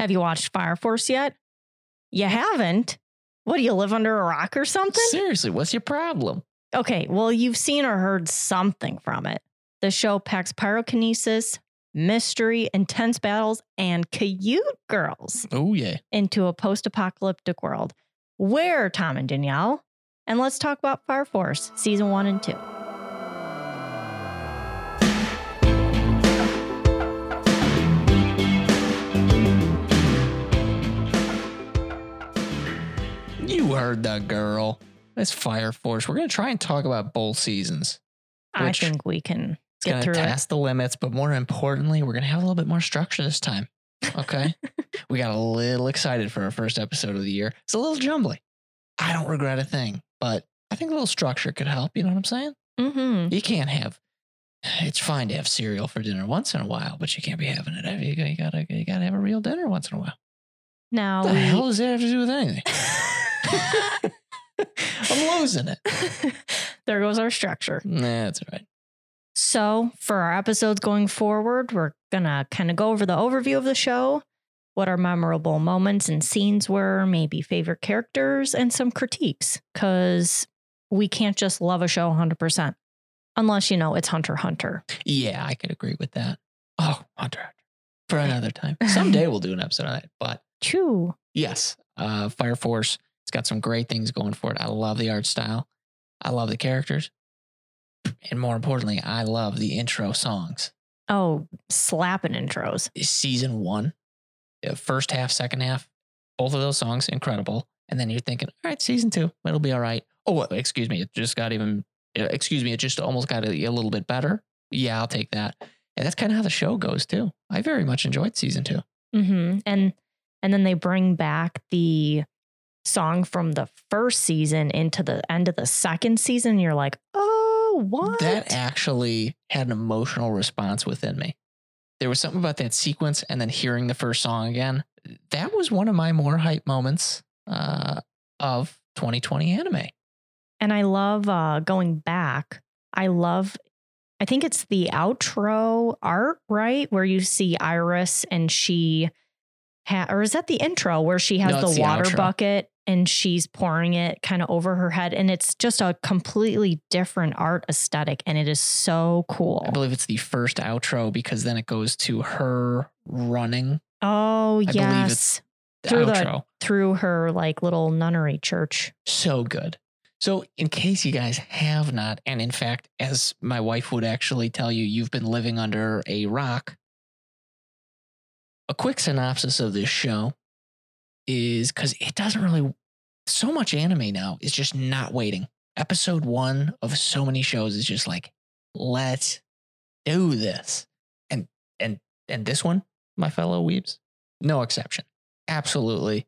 Have you watched Fire Force yet? You haven't? What, do you live under a rock or something? Seriously, what's your problem? Okay, well, you've seen or heard something from it. The show packs pyrokinesis, mystery, intense battles, and cute girls. Oh, yeah. Into a post-apocalyptic world. Where, Tom and Danielle? And let's talk about Fire Force, Season 1 and 2. You heard the girl. That's Fire Force. We're going to try and talk about both seasons. I think we can get through it. It's going to test the limits, but more importantly, we're going to have a little bit more structure this time. Okay? We got a little excited for our first episode of the year. It's a little jumbly. I don't regret a thing, but I think a little structure could help. You know what I'm saying? Mm-hmm. You can't have... It's fine to have cereal for dinner once in a while, but you can't be having it. You gotta have a real dinner once in a while. Now, what the hell does that have to do with anything? I'm losing it. There goes our structure. That's right. So for our episodes going forward, we're going to kind of go over the overview of the show, what our memorable moments and scenes were, maybe favorite characters, and some critiques, because we can't just love a show 100%, unless, you know, it's Hunter x Hunter. Yeah, I could agree with that. Oh, Hunter x Hunter. For another time. Someday we'll do an episode on it, but... True. Yes. Fire Force. It's got some great things going for it. I love the art style. I love the characters. And more importantly, I love the intro songs. Oh, slapping intros. Season 1, first half, second half, both of those songs, incredible. And then you're thinking, all right, season 2, it'll be all right. Oh, excuse me. It just almost got a little bit better. Yeah, I'll take that. And that's kind of how the show goes too. I very much enjoyed season 2. Mm-hmm. And then they bring back the song from the first season into the end of the second season. You're like, oh, what? That actually had an emotional response within me. There was something about that sequence and then hearing the first song again. That was one of my more hype moments of 2020 anime. And I love going back. I think it's the outro art, right? Where you see Iris and she... or is that the intro where she has the water outro. Bucket and she's pouring it kind of over her head? And it's just a completely different art aesthetic. And it is so cool. I believe it's the first outro because then it goes to her running. Oh, yes. I believe it's through her like little nunnery church. So good. So in case you guys have not, and in fact, as my wife would actually tell you, you've been living under a rock. A quick synopsis of this show is because it doesn't really, so much anime now is just not waiting. Episode 1 of so many shows is just like, let's do this. And this one, my fellow weebs, no exception. Absolutely.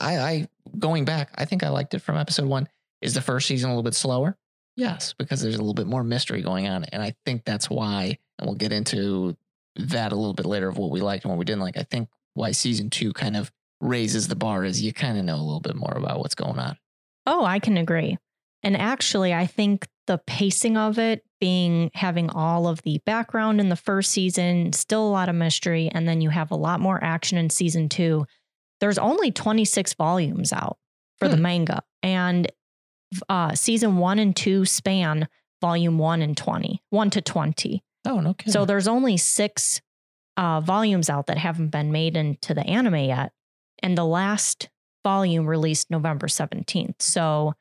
I going back, I think I liked it from episode 1. Is the first season a little bit slower? Yes, because there's a little bit more mystery going on. And I think that's why, and we'll get into that a little bit later of what we liked and what we didn't like. I think why season 2 kind of raises the bar is you kind of know a little bit more about what's going on. Oh, I can agree. And actually, I think the pacing of it being having all of the background in the first season, still a lot of mystery, and then you have a lot more action in season 2. There's only 26 volumes out for the manga, and season 1 and 2 span volume 1 to 20. Oh, no kidding. So there's only 6 volumes out that haven't been made into the anime yet. And the last volume released November 17th. So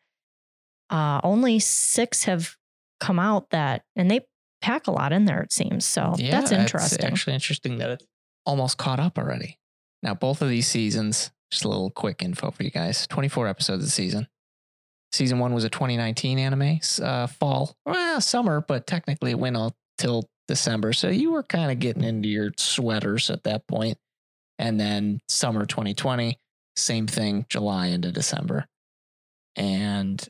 only 6 have come out that, and they pack a lot in there, it seems. So yeah, that's interesting. It's actually interesting that it's almost caught up already. Now, both of these seasons, just a little quick info for you guys. 24 episodes a season. Season 1 was a 2019 anime, fall, summer, but technically it went all till December. So you were kind of getting into your sweaters at that point. And then summer 2020, same thing, July into December. And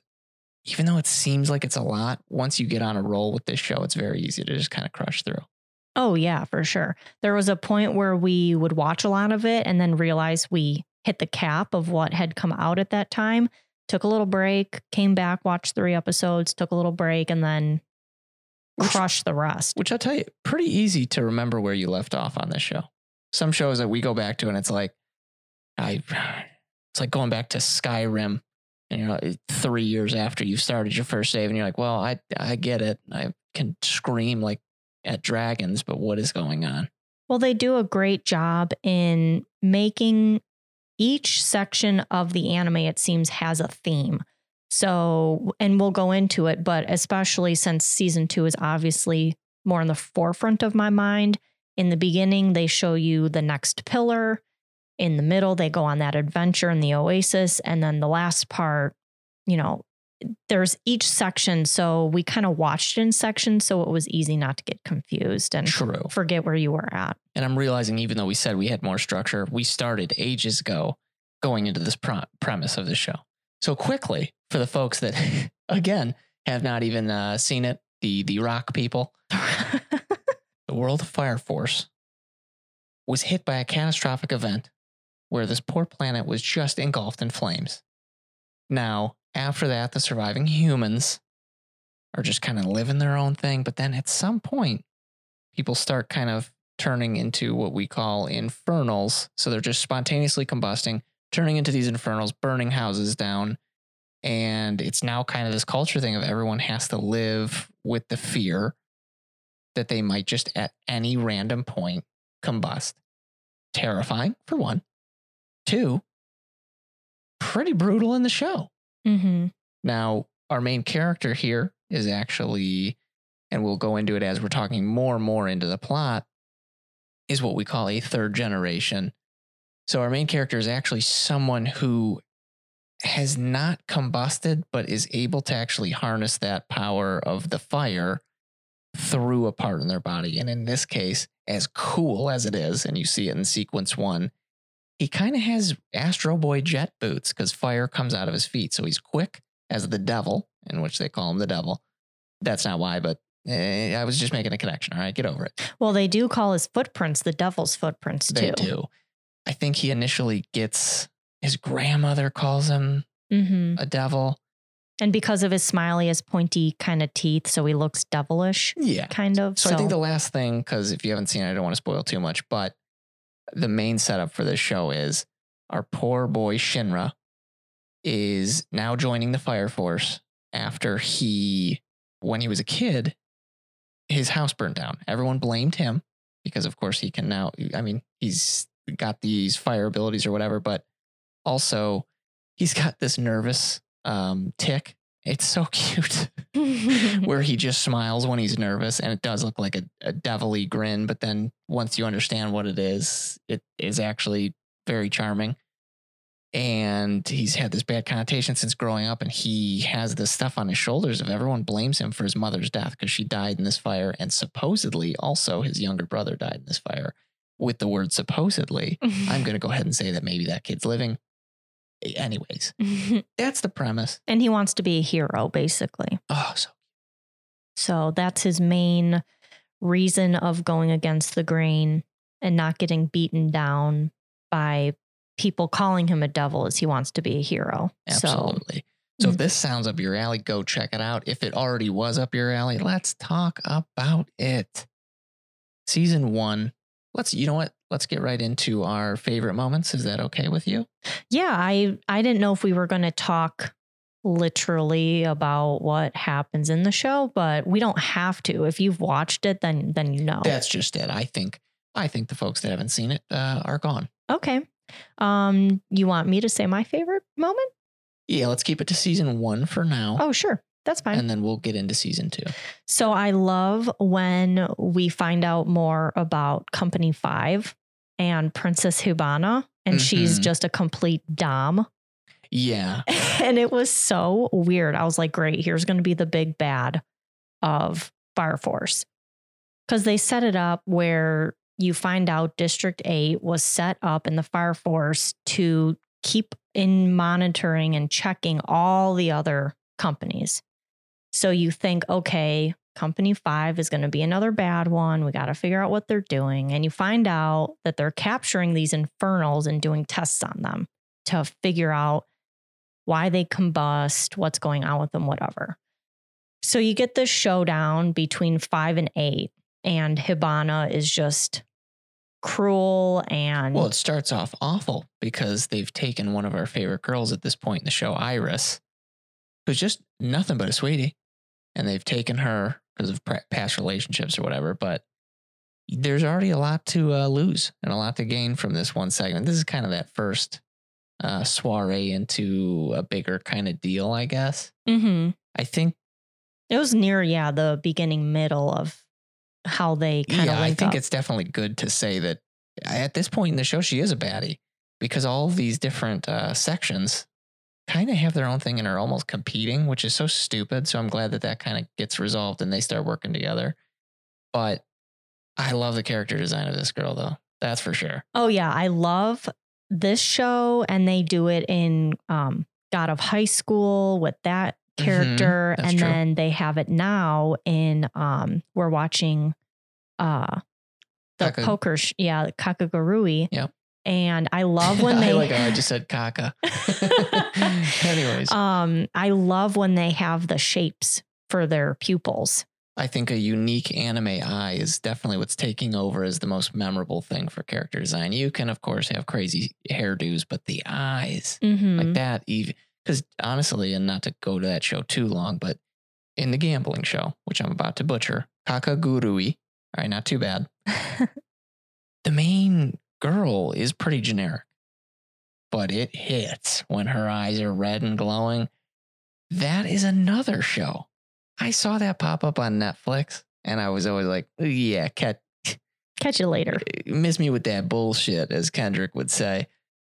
even though it seems like it's a lot, once you get on a roll with this show, it's very easy to just kind of crush through. Oh, yeah, for sure. There was a point where we would watch a lot of it and then realize we hit the cap of what had come out at that time, took a little break, came back, watched 3 episodes, took a little break, and then crush the rest. Which I'll tell you, pretty easy to remember where you left off on this show. some shows that we go back to and it's like, it's like going back to Skyrim, and you know, 3 years after you started your first save, and you're like, well, I get it. I can scream like at dragons, but what is going on? Well, they do a great job in making each section of the anime, it seems, has a theme. So, and we'll go into it, but especially since season 2 is obviously more in the forefront of my mind. In the beginning, they show you the next pillar. In the middle, they go on that adventure in the oasis. And then the last part, you know, there's each section. So we kind of watched in sections. So it was easy not to get confused and forget where you were at. And I'm realizing, even though we said we had more structure, we started ages ago going into this premise of the show. So quickly, for the folks that, again, have not even seen it, the rock people, the world of Fire Force was hit by a catastrophic event where this poor planet was just engulfed in flames. Now, after that, the surviving humans are just kind of living their own thing. But then at some point, people start kind of turning into what we call infernals. So they're just spontaneously combusting, turning into these infernals, burning houses down. And it's now kind of this culture thing of everyone has to live with the fear that they might just at any random point combust. Terrifying, for one. 2, pretty brutal in the show. Mm-hmm. Now, our main character here is actually, and we'll go into it as we're talking more and more into the plot, is what we call a third generation. So our main character is actually someone who has not combusted, but is able to actually harness that power of the fire through a part in their body. And in this case, as cool as it is, and you see it in sequence 1, he kind of has Astro Boy jet boots because fire comes out of his feet. So he's quick as the devil, in which they call him the devil. That's not why, but I was just making a connection. All right, get over it. Well, they do call his footprints the devil's footprints, too. They do. I think he initially gets, his grandmother calls him a devil. And because of his smiley, his pointy kind of teeth, so he looks devilish. Yeah. Kind of. So I think the last thing, because if you haven't seen it, I don't want to spoil too much, but the main setup for this show is our poor boy Shinra is now joining the Fire Force after when he was a kid, his house burned down. Everyone blamed him because, of course, he can now, I mean, he's got these fire abilities or whatever, but also he's got this nervous tick. It's so cute where he just smiles when he's nervous, and it does look like a devilly grin. But then once you understand what it is actually very charming. And he's had this bad connotation since growing up, and he has this stuff on his shoulders of everyone blames him for his mother's death because she died in this fire. And supposedly also his younger brother died in this fire. With the word supposedly, I'm going to go ahead and say that maybe that kid's living. Anyways, that's the premise. And he wants to be a hero, basically. Oh, so that's his main reason of going against the grain and not getting beaten down by people calling him a devil, is he wants to be a hero. Absolutely. So if this sounds up your alley, go check it out. If it already was up your alley, let's talk about it. Season 1. You know what? Let's get right into our favorite moments. Is that okay with you? Yeah, I didn't know if we were going to talk literally about what happens in the show, but we don't have to. If you've watched it, then you know. That's just it. I think the folks that haven't seen it are gone. Okay. You want me to say my favorite moment? Yeah, let's keep it to season 1 for now. Oh, sure. That's fine. And then we'll get into season 2. So I love when we find out more about Company 5 and Princess Hibana, and she's just a complete dom. Yeah. And it was so weird. I was like, great, here's going to be the big bad of Fire Force. Because they set it up where you find out District 8 was set up in the Fire Force to keep in monitoring and checking all the other companies. So you think, okay, Company 5 is going to be another bad one. We got to figure out what they're doing. And you find out that they're capturing these infernals and doing tests on them to figure out why they combust, what's going on with them, whatever. So you get this showdown between 5 and 8, and Hibana is just cruel and... Well, it starts off awful because they've taken one of our favorite girls at this point in the show, Iris, who's just nothing but a sweetie. And they've taken her because of past relationships or whatever. But there's already a lot to lose and a lot to gain from this one segment. This is kind of that first soiree into a bigger kind of deal, I guess. Mm-hmm. I think it was near, the beginning, middle of how they kind of... Yeah, I think it's definitely good to say that at this point in the show, she is a baddie because all these different sections kind of have their own thing and are almost competing, which is so stupid. So I'm glad that kind of gets resolved and they start working together. But I love the character design of this girl, though. That's for sure. Oh, yeah. I love this show. And they do it in God of High School with that character. Mm-hmm. And true. Then they have it now in we're watching the poker. Kakegurui. Yeah. And I love when they... I like how I just said Kaka. Anyways. I love when they have the shapes for their pupils. I think a unique anime eye is definitely what's taking over as the most memorable thing for character design. You can, of course, have crazy hairdos, but the eyes like that, even because honestly, and not to go to that show too long, but in the gambling show, which I'm about to butcher, Kakegurui, all right, not too bad. The main girl is pretty generic, but it hits when her eyes are red and glowing. That is another show. I saw that pop up on Netflix, and I was always like, yeah, catch you later. Miss me with that bullshit, as Kendrick would say.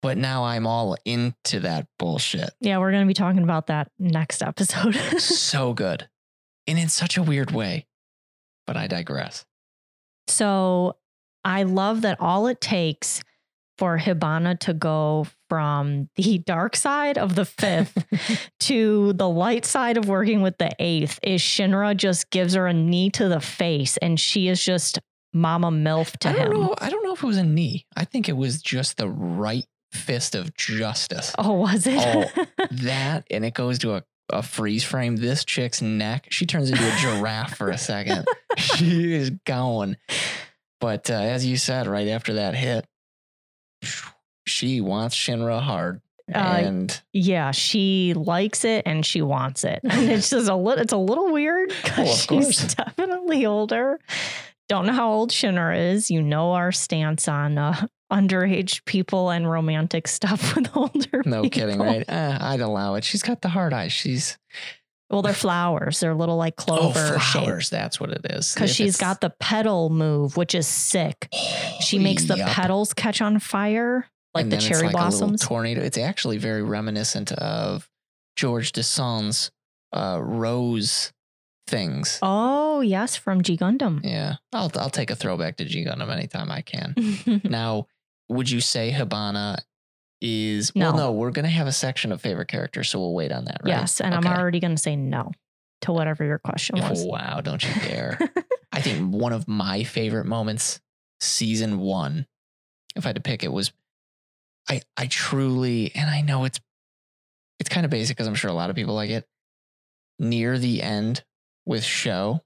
But now I'm all into that bullshit. Yeah, we're going to be talking about that next episode. So good. And in such a weird way. But I digress. So I love that all it takes for Hibana to go from the dark side of the 5th to the light side of working with the 8th is Shinra just gives her a knee to the face and she is just Mama MILF to him. I don't know if it was a knee. I think it was just the right fist of justice. Oh, was it? Oh, that, and it goes to a freeze frame. This chick's neck, she turns into a giraffe for a second. She is going. But as you said, right after that hit, she wants Shinra hard, and she likes it and she wants it. And it's just a little weird because she's definitely older. Don't know how old Shinra is. You know our stance on underage people and romantic stuff with older. No people. Kidding, right? I'd allow it. She's got the hard eyes. She's well, they're flowers. They're little like clover flowers. Shape. That's what it is. Because she's got the petal move, which is sick. Oh, she makes the petals catch on fire, like and the cherry blossoms. A tornado. It's actually very reminiscent of Georges Desan's rose things. Oh yes, from G Gundam. Yeah, I'll take a throwback to G Gundam anytime I can. Now, would you say Hibana? Is no. Well, no, we're going to have a section of favorite characters, so we'll wait on that, right? Yes, and okay. I'm already going to say no to whatever your question was. Wow, don't you dare. I think one of my favorite moments, season 1, if I had to pick it, was I truly, and I know it's kind of basic because I'm sure a lot of people like it, near the end with Sho.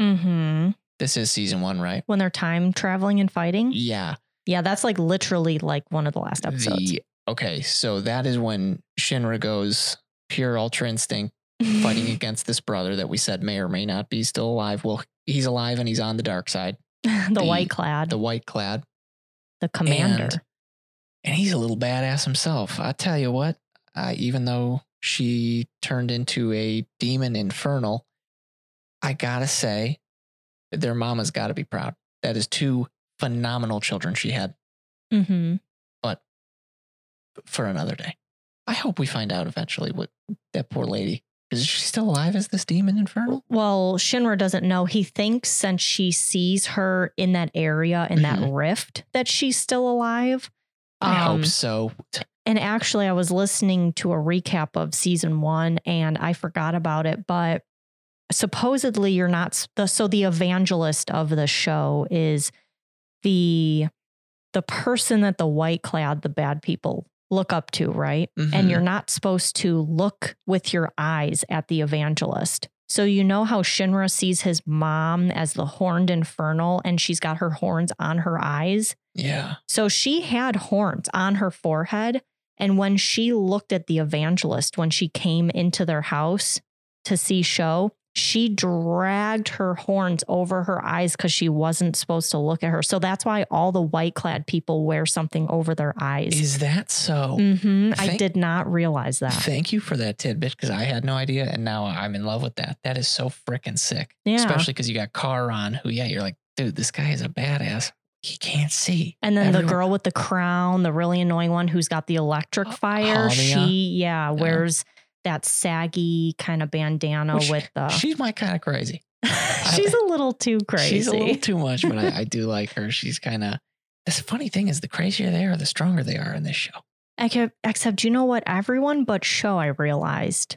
Mm-hmm. This is season 1, right? When they're time traveling and fighting? Yeah. Yeah, that's like literally like one of the last episodes. Okay, so that is when Shinra goes pure Ultra Instinct fighting against this brother that we said may or may not be still alive. Well, he's alive and he's on the dark side. the white clad. The white clad. The commander. And he's a little badass himself. I tell you what, even though she turned into a demon infernal, I gotta say their mama's gotta be proud. That is too phenomenal children she had. Mm-hmm. But for another day, I hope we find out eventually what that poor lady is. She still alive as this demon infernal? Well, Shinra doesn't know. He thinks since she sees her in that area in that rift that she's still alive. I hope so. And actually, I was listening to a recap of season 1, and I forgot about it, but supposedly you're not. So the evangelist of the show is the person that the white clad, the bad people look up to, right? Mm-hmm. And you're not supposed to look with your eyes at the evangelist. So you know how Shinra sees his mom as the horned infernal and she's got her horns on her eyes? Yeah. So she had horns on her forehead. And when she looked at the evangelist, when she came into their house to see Sho, she dragged her horns over her eyes because she wasn't supposed to look at her. So that's why all the white clad people wear something over their eyes. Is that so? Mm-hmm. I did not realize that. Thank you for that tidbit because I had no idea. And now I'm in love with that. That is so freaking sick. Yeah. Especially because you got Karon, who, yeah, you're like, dude, this guy is a badass. He can't see. And then everyone. The girl with the crown, the really annoying one who's got the electric fire, she wears... that saggy kind of bandana with the... She's my kind of crazy. She's a little too crazy. She's a little too much, but I do like her. She's kind of... The funny thing is the crazier they are, the stronger they are in this show. Except, you know what? Everyone but Sho, I realized.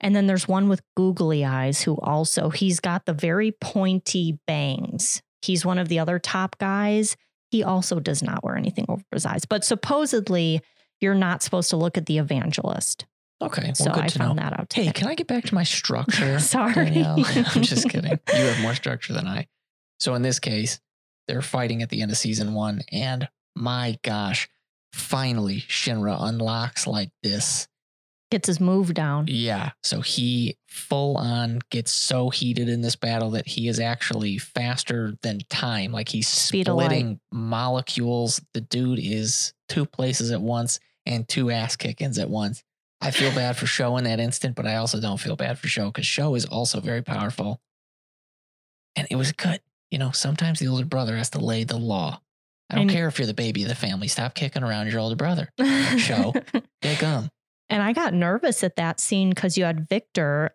And then there's one with googly eyes who also... He's got the very pointy bangs. He's one of the other top guys. He also does not wear anything over his eyes. But supposedly, you're not supposed to look at the evangelist. Okay, well, so good to know. I found that out today. Hey, can I get back to my structure? Sorry. I'm just kidding. You have more structure than I. So in this case, they're fighting at the end of season one. And my gosh, finally, Shinra unlocks like this. Gets his move down. Yeah. So he full on gets so heated in this battle that he is actually faster than time. Like he's splitting molecules. The dude is two places at once and two ass kickings at once. I feel bad for Sho in that instant, but I also don't feel bad for Sho because Sho is also very powerful. And it was good. You know, sometimes the older brother has to lay the law. I don't care if you're the baby of the family. Stop kicking around your older brother. Sho, big gum. And I got nervous at that scene because you had Victor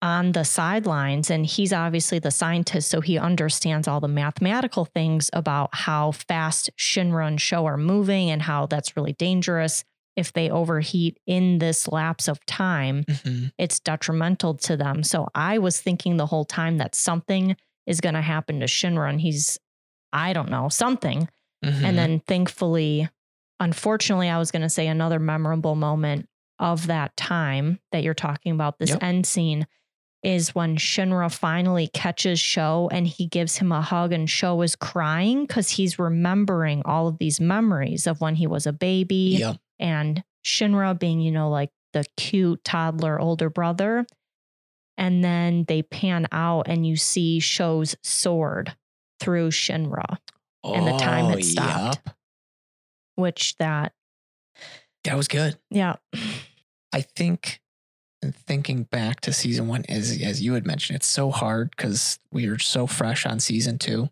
on the sidelines and he's obviously the scientist. So he understands all the mathematical things about how fast Shinra and Sho are moving and how that's really dangerous. If they overheat in this lapse of time, it's detrimental to them. So I was thinking the whole time that something is going to happen to Shinra and he's, I don't know, something. Mm-hmm. And then thankfully, unfortunately, I was going to say another memorable moment of that time that you're talking about, this end scene, is when Shinra finally catches Sho and he gives him a hug and Sho is crying because he's remembering all of these memories of when he was a baby. Yeah. And Shinra being, you know, like the cute toddler older brother. And then they pan out and you see Sho's sword through Shinra and the time it stopped. Yep. Which that was good. Yeah. I think thinking back to season one, as you had mentioned, it's so hard because we are so fresh on season two.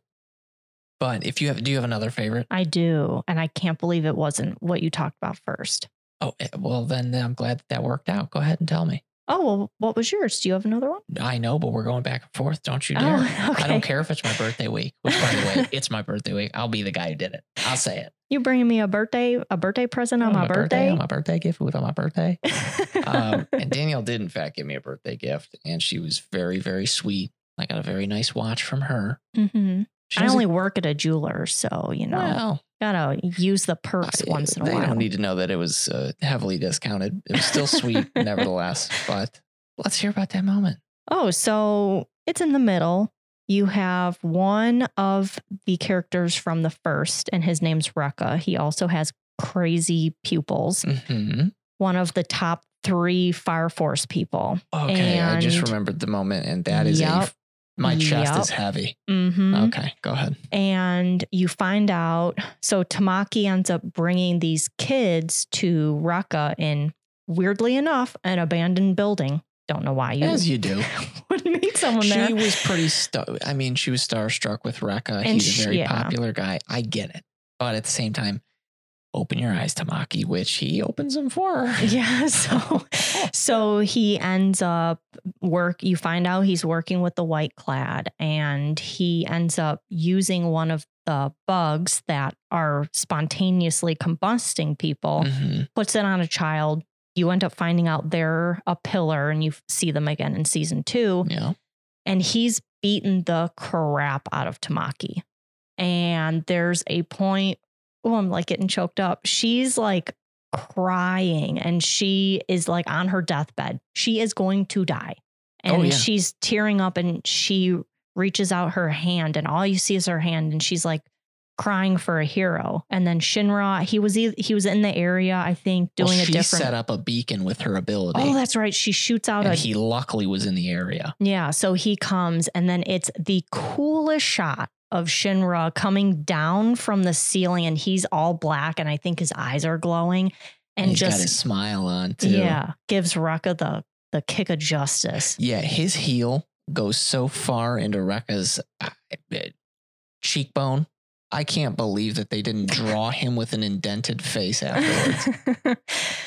But do you have another favorite? I do. And I can't believe it wasn't what you talked about first. Oh, well, then I'm glad that worked out. Go ahead and tell me. Oh, well, what was yours? Do you have another one? I know, but we're going back and forth. Don't you dare. Oh, okay. I don't care if it's my birthday week, which by the way, it's my birthday week. I'll be the guy who did it. I'll say it. You bringing me a birthday present on my birthday? On my birthday gift, on my birthday. And Danielle did, in fact, give me a birthday gift. And she was very, very sweet. I got a very nice watch from her. Mm-hmm. I only work at a jeweler, so, you know, gotta use the perks once in a while. They don't need to know that it was heavily discounted. It was still sweet, nevertheless, but let's hear about that moment. Oh, so it's in the middle. You have one of the characters from the first, and his name's Rekka. He also has crazy pupils. Mm-hmm. One of the top three Fire Force people. Okay, and I just remembered the moment, and that is my chest is heavy. Mm-hmm. Okay, go ahead. And you find out, so Tamaki ends up bringing these kids to Rekka in, weirdly enough, an abandoned building. Don't know why. As you do. Would meet someone there. She was pretty, she was starstruck with Rekka. And he's a very popular guy. I get it. But at the same time, open your eyes, Tamaki, which he opens them for her. Yeah. So he ends up you find out he's working with the white clad and he ends up using one of the bugs that are spontaneously combusting people, puts it on a child. You end up finding out they're a pillar and you see them again in season two. Yeah. And he's beaten the crap out of Tamaki. And there's a point. Oh, I'm like getting choked up. She's like crying and she is like on her deathbed. She is going to die. and she's tearing up and she reaches out her hand and all you see is her hand and she's like crying for a hero. And then Shinra, he was in the area, I think, doing a different. She set up a beacon with her ability. Oh, that's right. She shoots out and he luckily was in the area. Yeah. So he comes and then it's the coolest shot of Shinra coming down from the ceiling and he's all black and I think his eyes are glowing and he's just got his smile on too. Yeah. Gives Rekka the kick of justice. Yeah. His heel goes so far into Rekka's cheekbone. I can't believe that they didn't draw him with an indented face afterwards.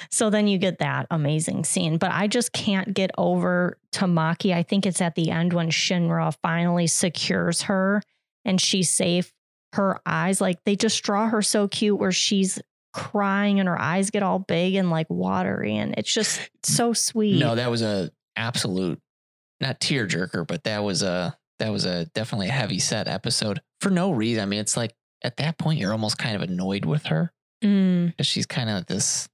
So then you get that amazing scene. But I just can't get over Tamaki. I think it's at the end when Shinra finally secures her and she's safe. Her eyes, like they just draw her so cute where she's crying and her eyes get all big and like watery. And it's just so sweet. No, that was a absolute, not tearjerker, but that was a definitely a heavy set episode. For no reason. I mean, it's like at that point, you're almost kind of annoyed with her because she's kind of this.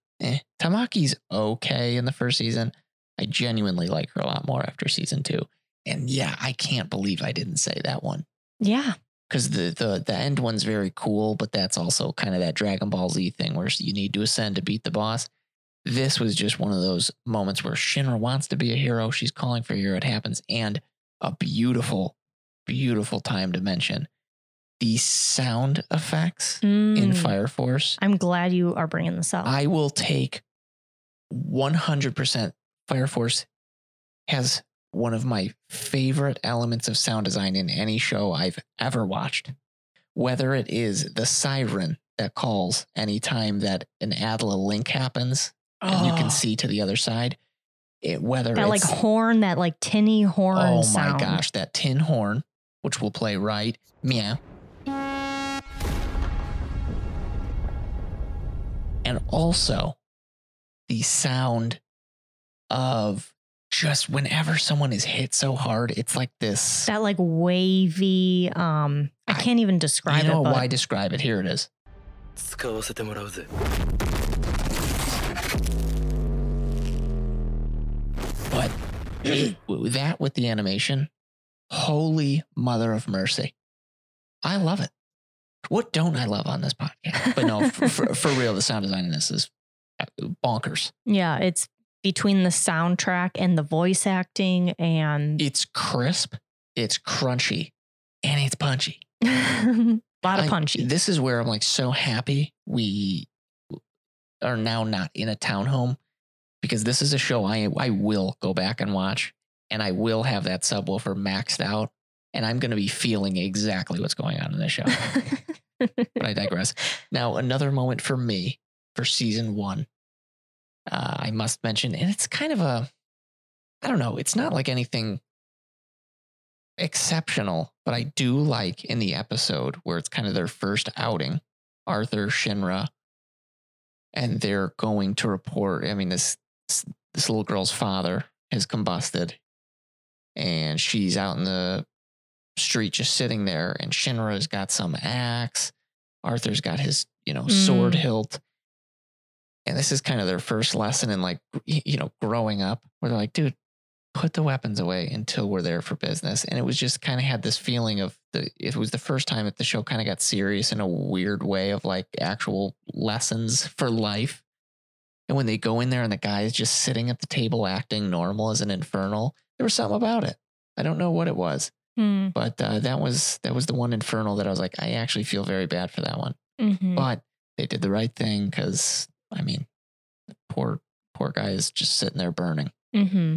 Tamaki's okay in the first season. I genuinely like her a lot more after season 2. And yeah, I can't believe I didn't say that one. Yeah. Because the end one's very cool, but that's also kind of that Dragon Ball Z thing where you need to ascend to beat the boss. This was just one of those moments where Shinra wants to be a hero. She's calling for a hero. It happens. And a beautiful, beautiful time to mention the sound effects in Fire Force. I'm glad you are bringing this up. I will take 100%. Fire Force has one of my favorite elements of sound design in any show I've ever watched. Whether it is the siren that calls anytime that an Adla link happens and you can see to the other side. Whether that it's, like horn, that like tinny horn sound. Oh my gosh, that tin horn, which will play right. Meow. And also the sound of just whenever someone is hit so hard, it's like this. That like wavy, I can't even describe it. Why describe it? Here it is. But that with the animation, holy mother of mercy. I love it. What don't I love on this podcast? But no, for real, the sound design in this is bonkers. Yeah, it's between the soundtrack and the voice acting and... It's crisp, it's crunchy, and it's punchy. A lot of punchy. This is where I'm like so happy we are now not in a townhome. Because this is a show I will go back and watch, and I will have that subwoofer maxed out, and I'm going to be feeling exactly what's going on in this show. But I digress. Now, another moment for me for season 1, I must mention, and it's kind of a, I don't know, it's not like anything exceptional, but I do like in the episode where it's kind of their first outing, Arthur, Shinra, and they're going to report, I mean, this little girl's father has combusted and she's out in the street just sitting there and Shinra's got some axe. Arthur's got his, sword hilt. And this is kind of their first lesson in like, growing up where they're like, dude, put the weapons away until we're there for business. And it was just kind of had this feeling of it was the first time that the show kind of got serious in a weird way of like actual lessons for life. And when they go in there and the guy is just sitting at the table acting normal as an infernal, there was something about it. I don't know what it was, but that was the one infernal that I was like, I actually feel very bad for that one. Mm-hmm. But they did the right thing because, I mean, the poor guy is just sitting there burning. Mm-hmm.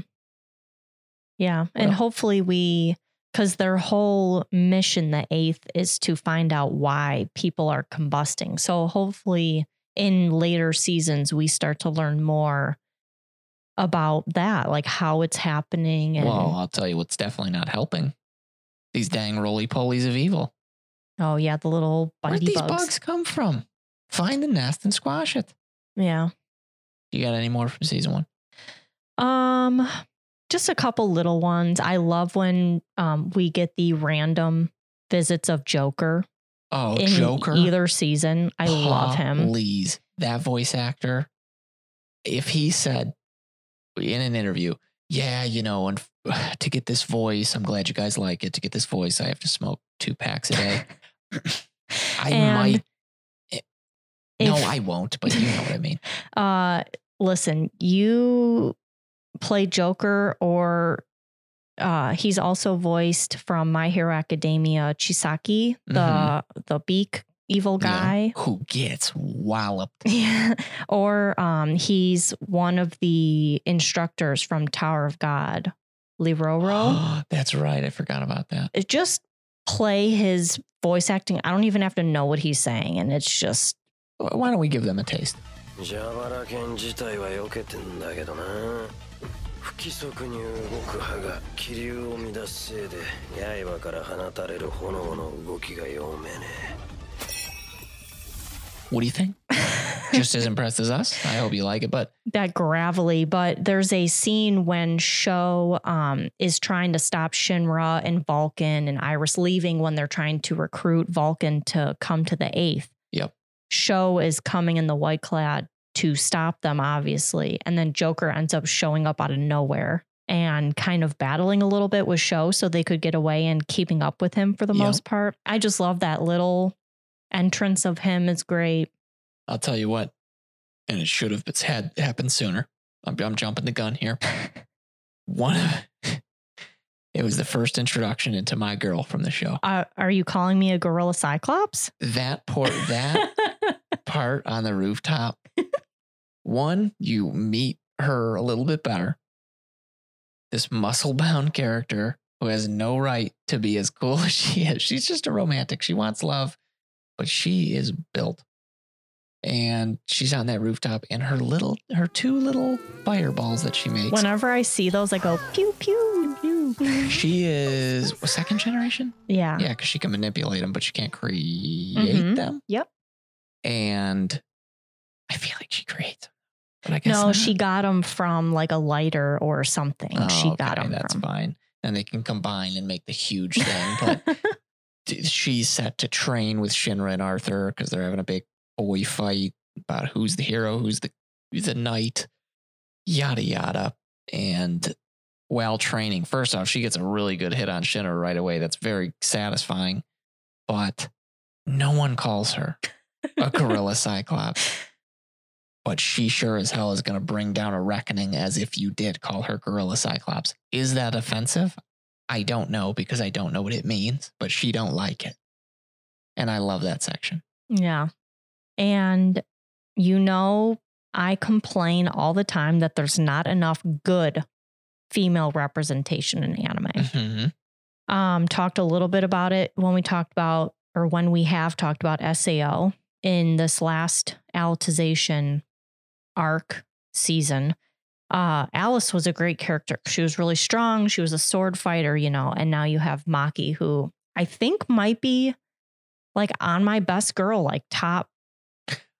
Yeah. And hopefully because their whole mission, the 8th, is to find out why people are combusting. So hopefully in later seasons, we start to learn more about that, like how it's happening. And well, I'll tell you what's definitely not helping. These dang roly-polies of evil. Oh, yeah. The little bitey bugs. Where'd these bugs come from? Find the nest and squash it. Yeah. You got any more from season 1? Just a couple little ones. I love when we get the random visits of Joker. Oh, in Joker. Either season. I love him. Please. That voice actor. If he said in an interview, yeah, you know, and to get this voice, I'm glad you guys like it. To get this voice, I have to smoke 2 packs a day. I won't, but you know what I mean. Listen, you play Joker, or he's also voiced from My Hero Academia, Chisaki, the beak evil guy who gets walloped. Yeah. Or he's one of the instructors from Tower of God, Liroro. That's right. I forgot about that. It just play his voice acting. I don't even have to know what he's saying. And it's just. Why don't we give them a taste? What do you think? Just as impressed as us. I hope you like it, but that gravelly. But there's a scene when Sho is trying to stop Shinra and Vulcan and Iris leaving when they're trying to recruit Vulcan to come to the 8th. Yep. Sho is coming in the white clad to stop them, obviously, and then Joker ends up showing up out of nowhere and kind of battling a little bit with Sho, so they could get away and keeping up with him for the most part. I just love that little. Entrance of him is great. I'll tell you what, and it should have happened sooner. I'm jumping the gun here. It was the first introduction into my girl from the show. Are you calling me a gorilla cyclops? That part on the rooftop. One, you meet her a little bit better. This muscle-bound character who has no right to be as cool as she is. She's just a romantic. She wants love. But she is built, and she's on that rooftop, and her 2 little fireballs that she makes. Whenever I see those, I go pew pew pew. She is 2nd generation. Yeah, yeah, because she can manipulate them, but she can't create them. Yep. And I feel like she creates them, but I guess no, she got them from like a lighter or something. Oh, she got them. That's fine, and they can combine and make the huge thing, but. She's set to train with Shinra and Arthur because they're having a big boy fight about who's the hero, who's the knight, yada, yada. And while training, first off, she gets a really good hit on Shinra right away. That's very satisfying. But no one calls her a gorilla cyclops. But she sure as hell is going to bring down a reckoning as if you did call her gorilla cyclops. Is that offensive? I don't know, because I don't know what it means, but she don't like it. And I love that section. Yeah. And, you know, I complain all the time that there's not enough good female representation in anime. Mm-hmm. Talked a little bit about it when we have talked about SAO in this last Altization arc season. Alice was a great character. She was really strong. She was a sword fighter, you know, and now you have Maki, who I think might be like on my best girl, like top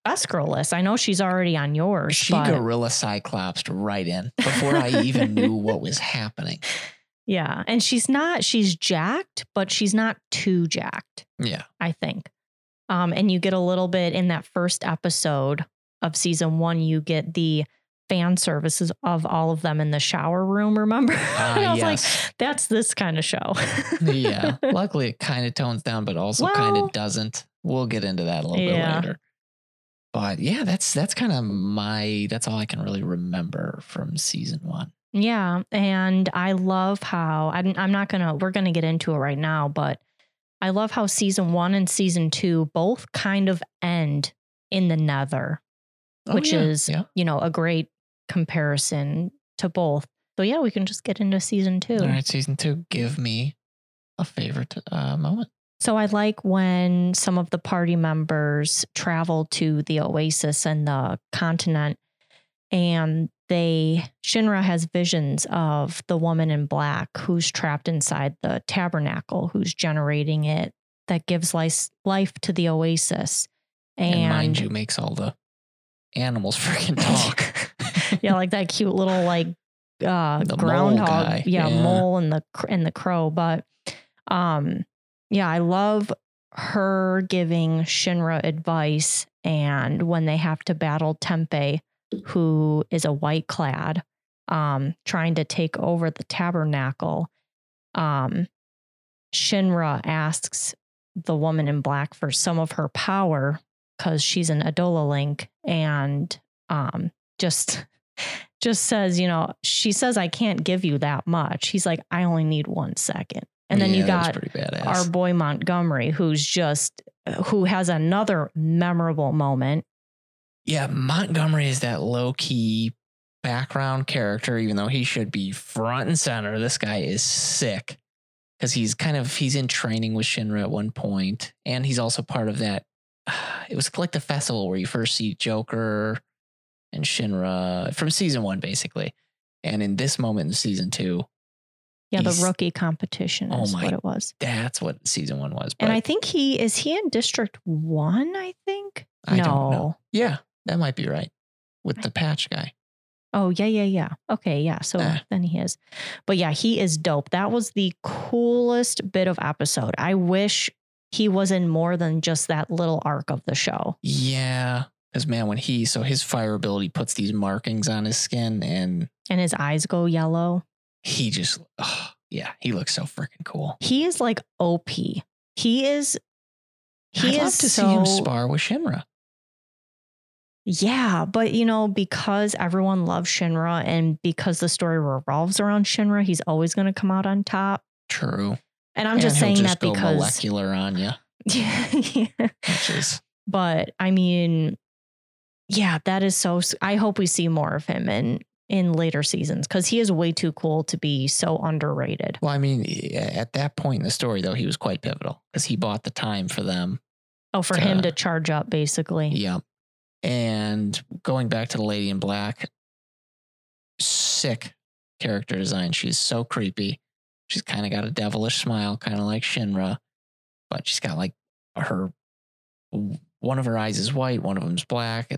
best girl list. I know she's already on yours. She gorilla cyclopsed right in before I even knew what was happening. Yeah. And she's jacked, but she's not too jacked. Yeah. I think. And you get a little bit in that first episode of season 1, you get the fan services of all of them in the shower room, remember? And I was like, that's this kind of show. Yeah. Luckily, it kind of tones down, but also kind of doesn't. We'll get into that a little bit later. But yeah, that's kind of that's all I can really remember from season 1. Yeah. And I love how, we're going to get into it right now, but I love how season 1 and season 2 both kind of end in the nether, which is you know, a great comparison to both. So yeah, we can just get into season 2. All right, season 2, give me a favorite moment. So I like when some of the party members travel to the oasis and the continent, and Shinra has visions of the woman in black who's trapped inside the tabernacle, who's generating it, that gives life to the oasis. And mind you, makes all the animals freaking talk. Yeah, like that cute little groundhog, mole and the crow. But I love her giving Shinra advice, and when they have to battle Tempe, who is a white clad, trying to take over the tabernacle, Shinra asks the woman in black for some of her power because she's an Adola Link, and just says, you know, she says, I can't give you that much. He's like, I only need 1 second. And then you got our boy Montgomery, who has another memorable moment. Yeah, Montgomery is that low key background character, even though he should be front and center. This guy is sick because he's in training with Shinra at one point, and he's also part of that. It was like the festival where you first see Joker and Shinra from season 1, basically. And in this moment in season 2. Yeah, the rookie competition is what it was. That's what season 1 was. But, and I think is he in District 1, I think? I don't know. Yeah, that might be right. With the patch guy. Oh, yeah. Okay, yeah. So then he is. But yeah, he is dope. That was the coolest bit of episode. I wish he was in more than just that little arc of the show. Yeah. Because, man, so his fire ability puts these markings on his skin and his eyes go yellow. He just, he looks so freaking cool. He is like OP. I'd love to see him spar with Shinra. Yeah, but, you know, because everyone loves Shinra and because the story revolves around Shinra, he's always going to come out on top. True. And I'm just saying that because... go molecular on you. Yeah. But, I mean, yeah, that is so... I hope we see more of him in later seasons, because he is way too cool to be so underrated. Well, I mean, at that point in the story, though, he was quite pivotal because he bought the time for them. Oh, for him to charge up, basically. Yeah. And going back to the Lady in Black, sick character design. She's so creepy. She's kind of got a devilish smile, kind of like Shinra, but she's got like one of her eyes is white, one of them's black.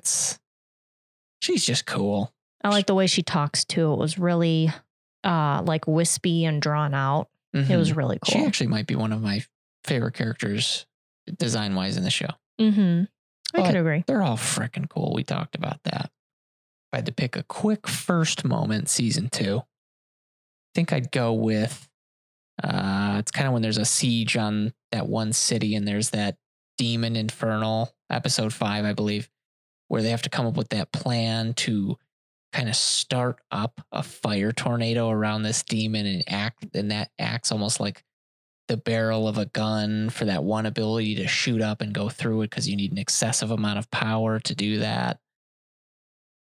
She's just cool. I like the way she talks, too. It was really like wispy and drawn out. Mm-hmm. It was really cool. She actually might be one of my favorite characters design wise in the show. Mm-hmm. I could agree. They're all freaking cool. We talked about that. If I had to pick a quick first moment, season 2, I think I'd go with it's kind of when there's a siege on that one city and there's that demon infernal episode 5, I believe, where they have to come up with that plan to kind of start up a fire tornado around this demon and that acts almost like the barrel of a gun for that one ability to shoot up and go through it because you need an excessive amount of power to do that.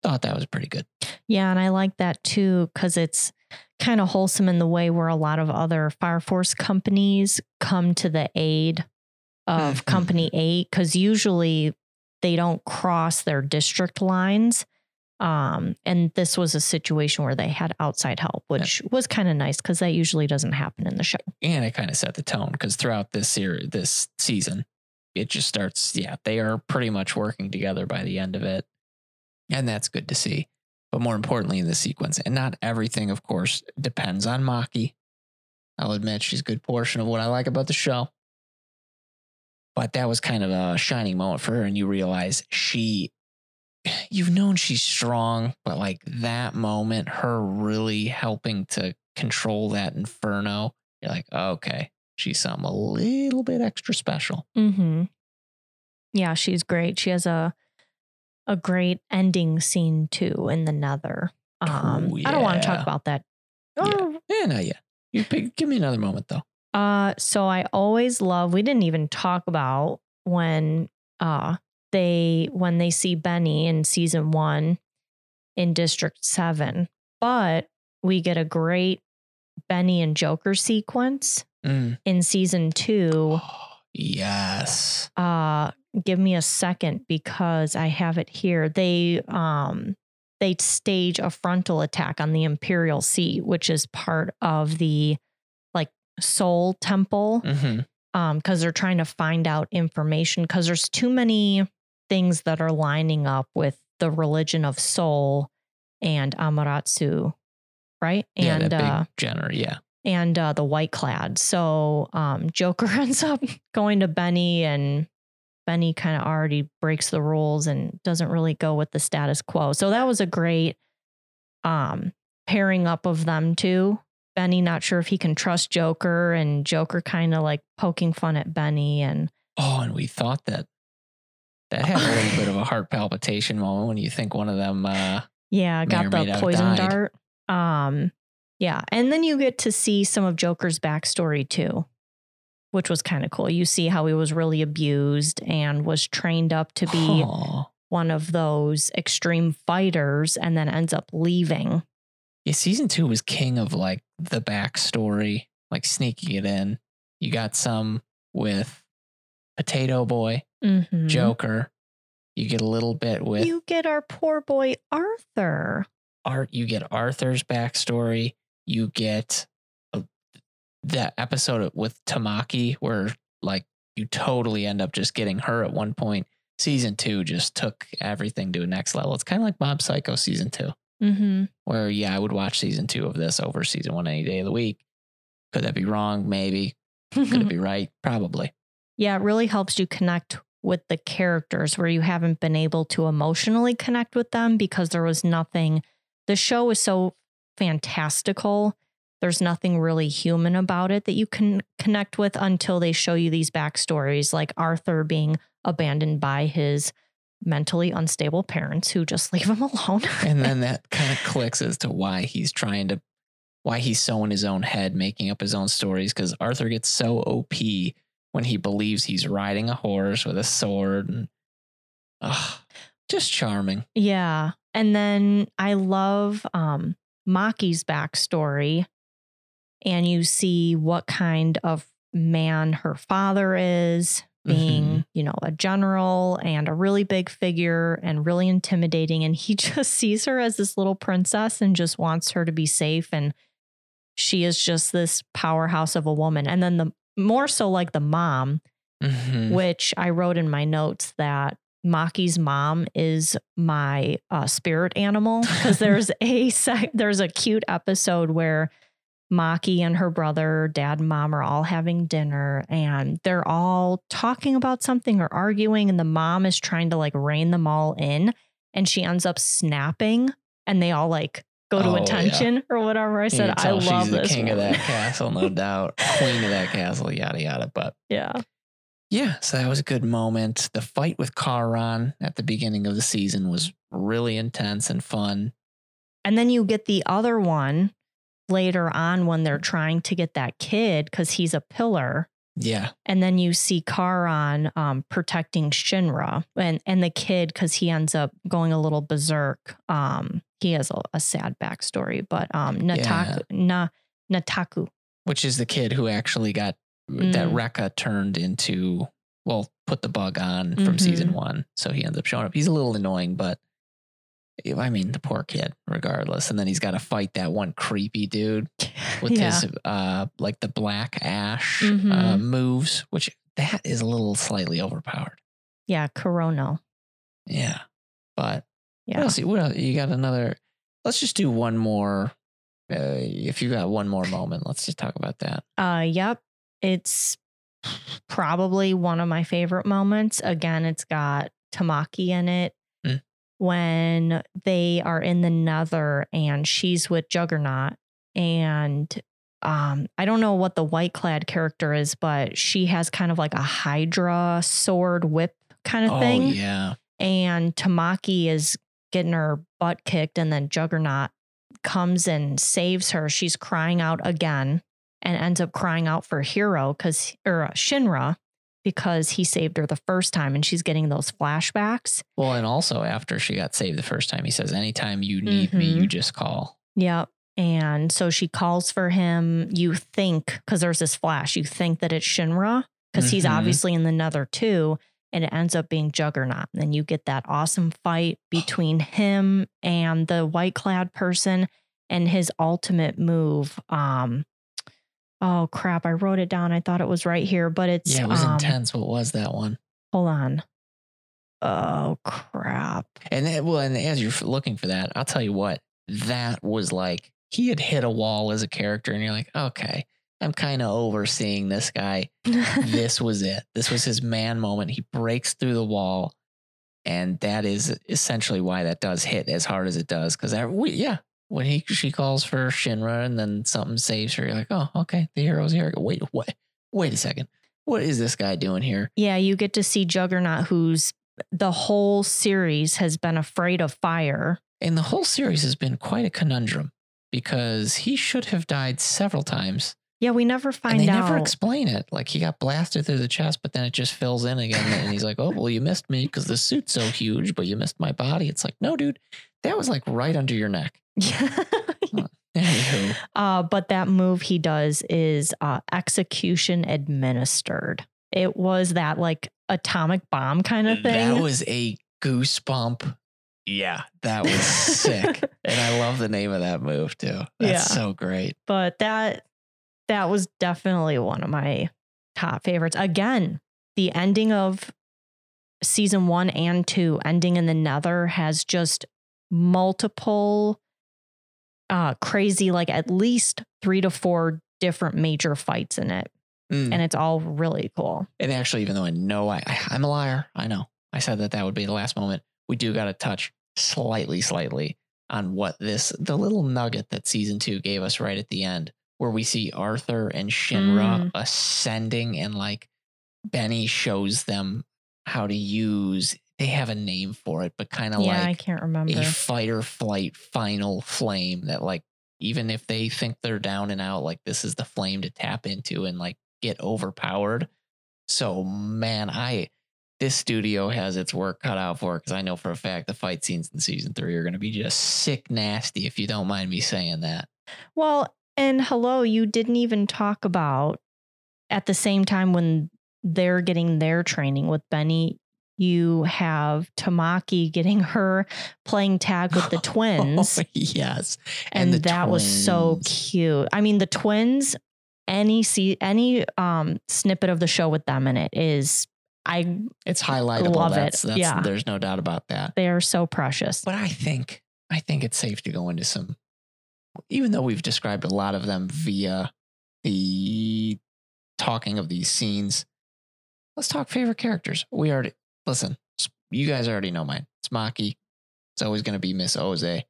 Thought that was pretty good. Yeah, and I like that too because it's kind of wholesome in the way where a lot of other Fire Force companies come to the aid of Company 8 because usually they don't cross their district lines. And this was a situation where they had outside help, which was kind of nice because that usually doesn't happen in the show. And it kind of set the tone because throughout this season, it just starts. Yeah, they are pretty much working together by the end of it. And that's good to see. But more importantly, in the sequence, and not everything, of course, depends on Maki. I'll admit she's a good portion of what I like about the show. But that was kind of a shining moment for her. And you realize you've known she's strong, but like that moment, her really helping to control that inferno, you're like, okay, she's something a little bit extra special. Mm-hmm. Yeah, she's great. She has a great ending scene too in the Nether. I don't want to talk about that. Oh. Yeah, not yet. Give me another moment though. So I always love. We didn't even talk about when when they see Benny in season 1 in District 7, but we get a great Benny and Joker sequence in season 2. Oh, yes. Give me a second because I have it here. They stage a frontal attack on the Imperial Seat, which is part of the like Soul Temple. Mm-hmm. Because they're trying to find out information because there's too many things that are lining up with the religion of Soul and Amaterasu, right? Yeah, and big genre, yeah. And the White Clad. So Joker ends up going to Benny, and Benny kind of already breaks the rules and doesn't really go with the status quo. So that was a great pairing up of them two. Benny not sure if he can trust Joker, and Joker kind of like poking fun at Benny. And oh, and we thought that had a little bit of a heart palpitation moment when you think one of them got the poison dart. Yeah. And then you get to see some of Joker's backstory too, which was kind of cool. You see how he was really abused and was trained up to be one of those extreme fighters and then ends up leaving. Yeah, season 2 was king of like the backstory, like sneaking it in. You got some with Potato Boy, mm-hmm. Joker. You get a little bit with... You get our poor boy Arthur. You get Arthur's backstory. You get that episode with Tamaki where like you totally end up just getting her at one point. Season 2 just took everything to a next level. It's kind of like Mob Psycho season 2. Mm-hmm. Where, yeah, I would watch season 2 of this over season 1 any day of the week. Could that be wrong? Maybe. Could it be right? Probably. Yeah, it really helps you connect with the characters where you haven't been able to emotionally connect with them because there was nothing. The show is so fantastical. There's nothing really human about it that you can connect with until they show you these backstories, like Arthur being abandoned by his mentally unstable parents who just leave him alone. And then that kind of clicks as to why he's so in his own head, making up his own stories, because Arthur gets so OP when he believes he's riding a horse with a sword. And just charming. Yeah. And then I love Maki's backstory, and you see what kind of man her father is, being, mm-hmm. A general and a really big figure and really intimidating. And he just sees her as this little princess and just wants her to be safe. And she is just this powerhouse of a woman. And then more so like the mom, mm-hmm. which I wrote in my notes that Maki's mom is my spirit animal, because there's a cute episode where Maki and her brother, dad and mom, are all having dinner and they're all talking about something or arguing, and the mom is trying to like rein them all in, and she ends up snapping and they all like go to attention or whatever. I said, I love this. She's the king of that castle, no doubt. Queen of that castle, yada, yada. But yeah. So that was a good moment. The fight with Karon at the beginning of the season was really intense and fun. And then you get the other one later on when they're trying to get that kid because he's a pillar. Yeah. And then you see Karon protecting Shinra and the kid, because he ends up going a little berserk. He has a sad backstory, but Nataku, which is the kid who actually got that Rekka turned into, put the bug on from season 1. So he ends up showing up. He's a little annoying, but I mean, the poor kid, regardless. And then he's got to fight that one creepy dude with his, the black ash moves, which that is a little slightly overpowered. Yeah, Corona. Yeah. But what else? You got another? Let's just do one more. If you got one more moment, let's just talk about that. Yep. It's probably one of my favorite moments. Again, it's got Tamaki in it. When they are in the Nether and she's with Juggernaut, and I don't know what the white clad character is, but she has kind of like a Hydra sword whip kind of thing. Yeah. And Tamaki is getting her butt kicked, and then Juggernaut comes and saves her. She's crying out again and ends up crying out for Shinra. Because he saved her the first time, and she's getting those flashbacks. Well, and also after she got saved the first time, he says, anytime you need me, you just call. Yep. And so she calls for him. You think, because there's this flash, you think that it's Shinra, because he's obviously in the Nether too, and it ends up being Juggernaut. And then you get that awesome fight between him and the white clad person, and his ultimate move. Oh, crap. I wrote it down. I thought it was right here, but it's... Yeah, it was intense. What was that one? Hold on. Oh, crap. And then, and as you're looking for that, I'll tell you what, that was like, he had hit a wall as a character, and you're like, okay, I'm kind of overseeing this guy. This was it. This was his man moment. He breaks through the wall, and that is essentially why that does hit as hard as it does, because when she calls for Shinra and then something saves her, you're like, oh, okay, the hero's here. Wait, what? Wait a second. What is this guy doing here? Yeah, you get to see Juggernaut, who's the whole series has been afraid of fire. And the whole series has been quite a conundrum because he should have died several times. Yeah, we never find out. And they never explain it. Like, he got blasted through the chest, but then it just fills in again. And he's like, oh, well, you missed me because the suit's so huge, but you missed my body. It's like, no, dude, that was like right under your neck. Yeah. But that move he does is execution administered. It was that like atomic bomb kind of thing. That was a goosebump. Yeah, that was sick. And I love the name of that move, too. That's so great. But that was definitely one of my top favorites. Again, the ending of season 1 and 2, ending in the Nether, has just multiple crazy, like at least 3 to 4 different major fights in it. And it's all really cool. And actually, even though I know I'm a liar, I know I said that would be the last moment. We do got to touch slightly on what the little nugget that season 2 gave us right at the end, where we see Arthur and Shinra ascending, and like Benny shows them how to use, they have a name for it, but kind of like I can't remember, a fight or flight final flame that, like, even if they think they're down and out, like this is the flame to tap into and like get overpowered. So man, this studio has its work cut out for it, because I know for a fact the fight scenes in season 3 are going to be just sick nasty, if you don't mind me saying that. Well, and hello, you didn't even talk about at the same time when they're getting their training with Benny, you have Tamaki getting her playing tag with the twins. Oh, yes. And that was so cute. I mean, the twins, any snippet of the show with them in it is, it's highlightable. Love it. Yeah. There's no doubt about that. They are so precious. But I think it's safe to go into some, even though we've described a lot of them via the talking of these scenes, let's talk favorite characters. Listen, you guys already know mine. It's Maki. It's always going to be Miss Oze.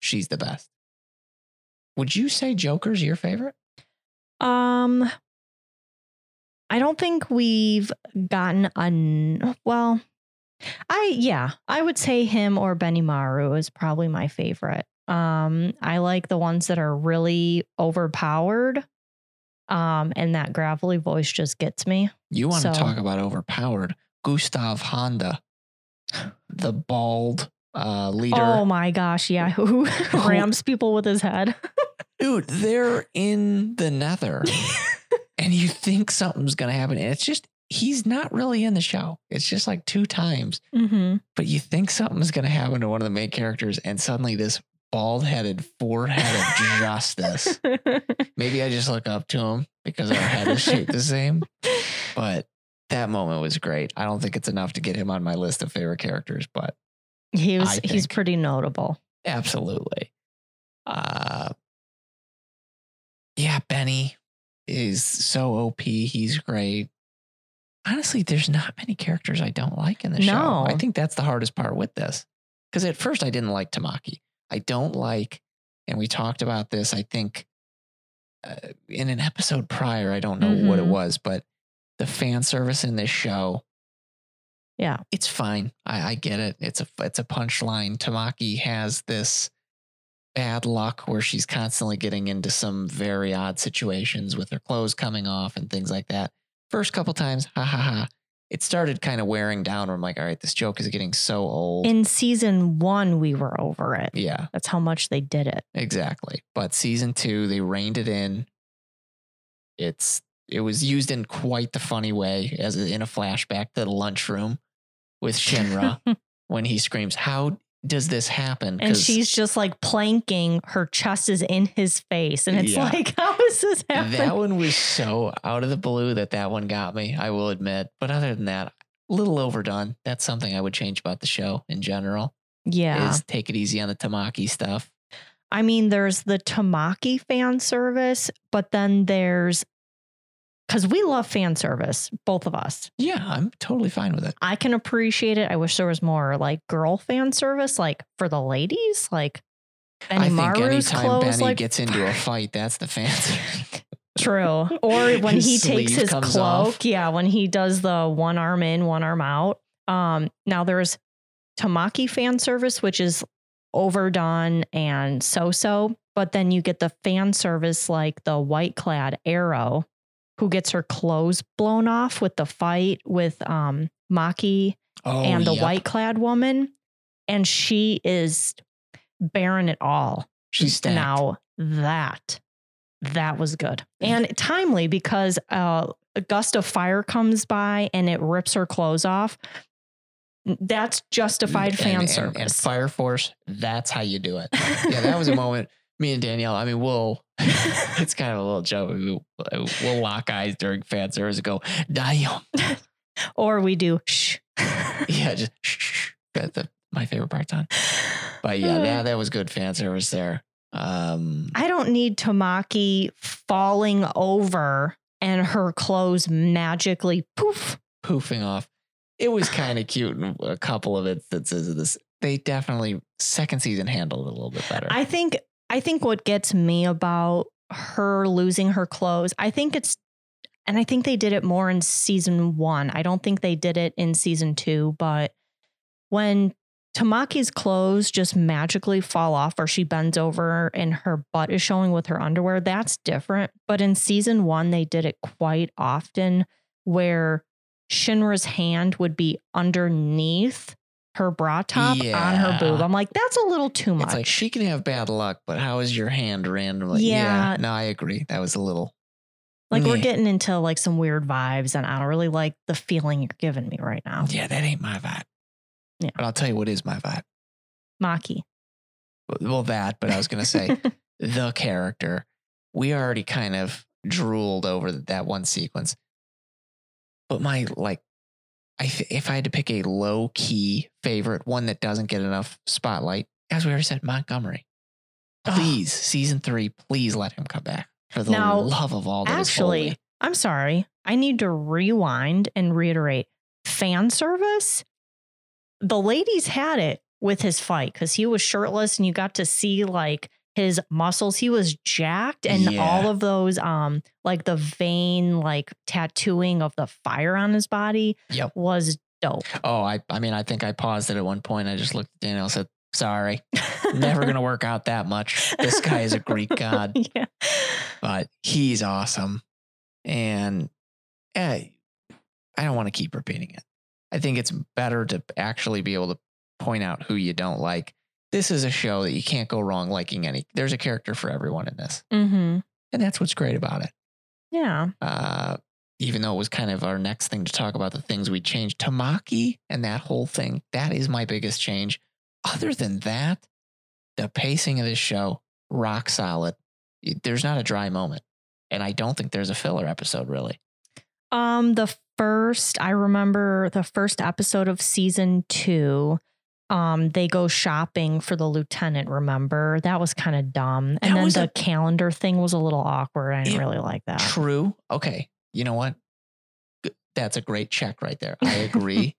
She's the best. Would you say Joker's your favorite? I don't think we've gotten I would say him or Benimaru is probably my favorite. I like the ones that are really overpowered. And that gravelly voice just gets me. You want to talk about overpowered? Gustav Honda, the bald leader. Oh my gosh. Yeah. Who rams people with his head. Dude, they're in the Nether and you think something's going to happen. And it's just, he's not really in the show. It's just like 2 times, but you think something's going to happen to one of the main characters. And suddenly this bald-headed forehead of justice. Maybe I just look up to him because our head is shaped the same. But that moment was great. I don't think it's enough to get him on my list of favorite characters, but he's pretty notable. Absolutely. Yeah, Benny is so OP. He's great. Honestly, there's not many characters I don't like in the show. I think that's the hardest part with this, because at first I didn't like Tamaki. I don't like, and we talked about this, I think in an episode prior, I don't know what it was, but the fan service in this show. Yeah, it's fine. I get it. It's a punchline. Tamaki has this bad luck where she's constantly getting into some very odd situations with her clothes coming off and things like that. First couple times, it started kind of wearing down. I'm like, all right, this joke is getting so old. In season 1, we were over it. Yeah. That's how much they did it. Exactly. But season 2, they reined it in. It was used in quite the funny way, as in a flashback to the lunchroom with Shinra when he screams, how does this happen? And she's just like planking, her chest is in his face. And it's like, how is this happening? That one was so out of the blue that one got me, I will admit. But other than that, a little overdone. That's something I would change about the show in general. Yeah. Is take it easy on the Tamaki stuff. I mean, there's the Tamaki fan service, but then there's, because we love fan service, both of us. Yeah, I'm totally fine with it. I can appreciate it. I wish there was more like girl fan service, like for the ladies. Like, Benimaru's clothes. Benny gets into a fight, that's the fancy. True. Or when he takes his cloak. Off. Yeah, when he does the one arm in, one arm out. Now there's Tamaki fan service, which is overdone and so-so. But then you get the fan service like the white clad Arrow, who gets her clothes blown off with the fight with Maki and the white clad woman. And she is barren at all. She's stacked. Now that was good and timely because a gust of fire comes by and it rips her clothes off. That's justified fan service. And Fire Force, that's how you do it. Yeah, that was a moment. Me and Danielle, I mean, it's kind of a little joke. We'll lock eyes during fan service and go, damn. Or we do, shh. Yeah, just shh. That's my favorite part, Don. But yeah, that was good fan service there. I don't need Tamaki falling over and her clothes magically poofing off. It was kind of cute in a couple of instances of this. They definitely second season handled it a little bit better. I think what gets me about her losing her clothes, I think they did it more in season one. I don't think they did it in season two, but when Tamaki's clothes just magically fall off or she bends over and her butt is showing with her underwear, that's different. But in season one, they did it quite often where Shinra's hand would be underneath her bra top on her boob. I'm like, that's a little too much. It's like she can have bad luck, but how is your hand randomly? Yeah, no, I agree. That was a little like we're getting into like some weird vibes, and I don't really like the feeling you're giving me right now. Yeah, that ain't my vibe. Yeah, but I'll tell you what is my vibe. Maki. Well, that. But I was gonna say the character. We already kind of drooled over that one sequence, but if I had to pick a low key favorite, one that doesn't get enough spotlight, as we already said, Montgomery. Please, season 3, please let him come back for the love of all. Actually, I'm sorry, I need to rewind and reiterate fan service. The ladies had it with his fight because he was shirtless and you got to see like his muscles. He was jacked and all of those, like the vein, like tattooing of the fire on his body was dope. Oh, I think I paused it at one point. I just looked at Danielle and said, sorry, never going to work out that much. This guy is a Greek god, but he's awesome. And I don't want to keep repeating it. I think it's better to actually be able to point out who you don't like. This is a show that you can't go wrong liking any. There's a character for everyone in this. Mm-hmm. And that's what's great about it. Yeah. Even though it was kind of our next thing to talk about, the things we changed. Tamaki and that whole thing, that is my biggest change. Other than that, the pacing of this show, rock solid. There's not a dry moment. And I don't think there's a filler episode, really. I remember the first episode of season 2. They go shopping for the lieutenant. Remember, that was kind of dumb. And then the calendar thing was a little awkward. I didn't really like that. True. Okay. You know what? That's a great check right there. I agree.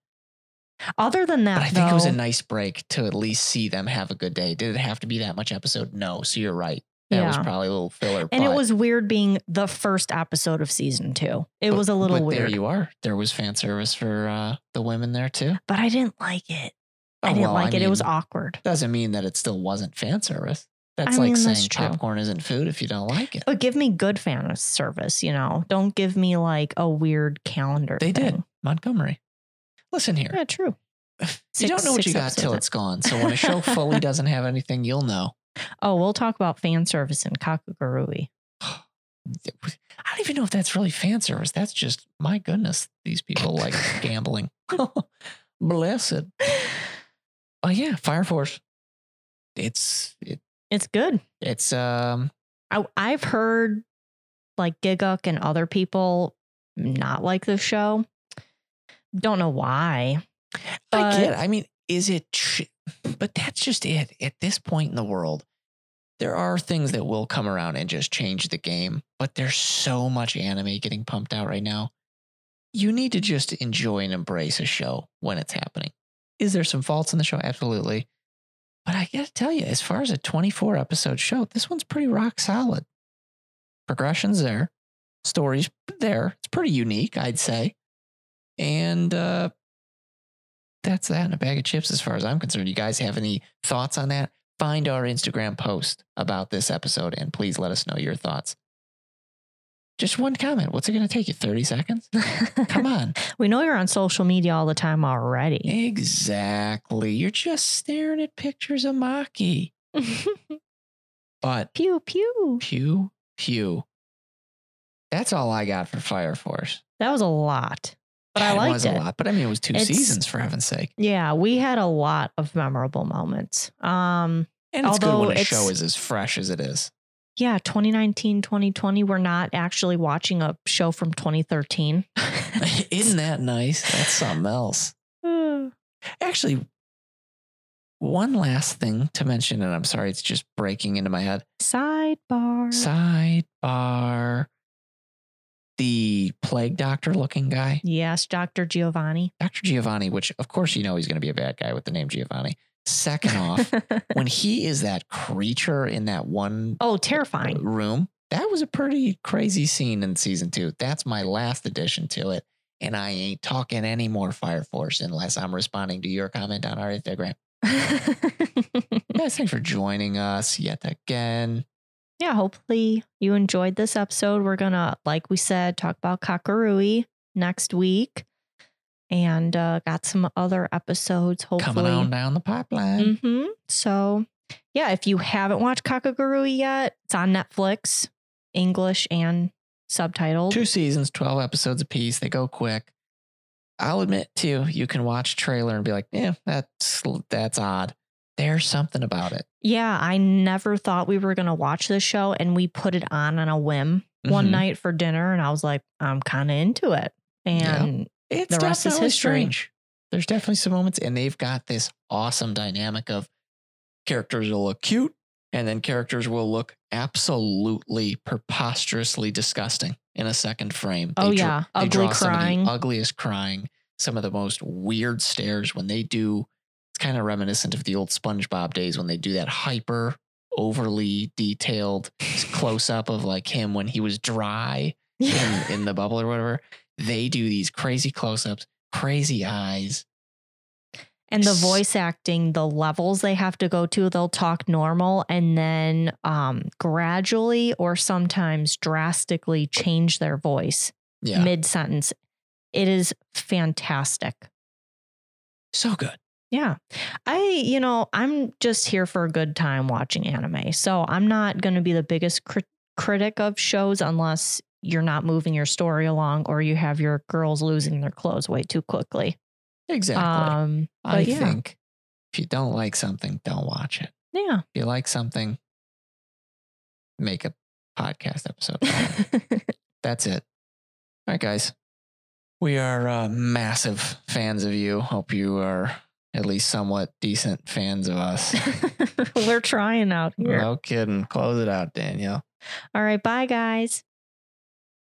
Other than that, but I think it was a nice break to at least see them have a good day. Did it have to be that much episode? No. So you're right. That was probably a little filler. And it was weird being the first episode of season 2. It was a little weird. There you are. There was fan service for the women there too. But I didn't like it. It was awkward. Doesn't mean that it still wasn't fan service. That's popcorn isn't food if you don't like it. But give me good fan service, you know. Don't give me like a weird calendar. They did. Montgomery. Listen here. Yeah, true. You don't know what you got till it's gone. So when a show fully doesn't have anything, you'll know. Oh, we'll talk about fan service in Kakegurui. I don't even know if that's really fan service. That's just, my goodness, these people like gambling. Blessed. Oh yeah, Fire Force. It's good. It's I've heard like Gigguk and other people not like the show. Don't know why. I get it. I mean, is it? But that's just it. At this point in the world, there are things that will come around and just change the game. But there's so much anime getting pumped out right now. You need to just enjoy and embrace a show when it's happening. Is there some faults in the show? Absolutely. But I got to tell you, as far as a 24 episode show, this one's pretty rock solid. Progression's there. Story's there. It's pretty unique, I'd say. And that's that in a bag of chips as far as I'm concerned. You guys have any thoughts on that? Find our Instagram post about this episode and please let us know your thoughts. Just one comment. What's it going to take you? 30 seconds? Come on. We know you're on social media all the time already. Exactly. You're just staring at pictures of Maki. But pew, pew. Pew, pew. That's all I got for Fire Force. That was a lot. But I liked it. It was a lot. But I mean, it was two seasons for heaven's sake. Yeah. We had a lot of memorable moments. And it's good when a show is as fresh as it is. Yeah, 2019, 2020, we're not actually watching a show from 2013. Isn't that nice? That's something else. Actually, one last thing to mention, and I'm sorry, it's just breaking into my head. Sidebar. Sidebar. The plague doctor looking guy. Yes, Dr. Giovanni. Dr. Giovanni, which of course you know he's going to be a bad guy with the name Giovanni. Second off, when he is that creature in that one terrifying room, that was a pretty crazy scene in season 2. That's my last addition to it. And I ain't talking any more Fire Force unless I'm responding to your comment on our Instagram. Guys, thanks for joining us yet again. Yeah, hopefully you enjoyed this episode. We're going to, like we said, talk about Kakegurui next week. And got some other episodes, hopefully. Coming on down the pipeline. Mm-hmm. So, yeah, if you haven't watched Kakegurui yet, it's on Netflix, English and subtitled. 2 seasons, 12 episodes apiece. They go quick. I'll admit, too, you can watch trailer and be like, yeah, that's odd. There's something about it. Yeah, I never thought we were going to watch this show, and we put it on a whim one night for dinner, and I was like, I'm kind of into it. And... yeah. It's definitely strange. There's definitely some moments, and they've got this awesome dynamic of characters will look cute, and then characters will look absolutely preposterously disgusting in a second frame. Oh, yeah. Ugly crying. The ugliest crying. Some of the most weird stares when they do. It's kind of reminiscent of the old SpongeBob days when they do that hyper, overly detailed close up of like him when he was dry in the bubble or whatever. They do these crazy close-ups, crazy eyes. And the voice acting, the levels they have to go to, they'll talk normal and then gradually or sometimes drastically change their voice mid-sentence. It is fantastic. So good. Yeah. I'm just here for a good time watching anime. So I'm not going to be the biggest critic of shows unless... you're not moving your story along or you have your girls losing their clothes way too quickly. Exactly. I think if you don't like something, don't watch it. Yeah. If you like something, make a podcast episode. That's it. All right, guys. We are massive fans of you. Hope you are at least somewhat decent fans of us. We're trying out here. No kidding. Close it out, Danielle. All right. Bye, guys.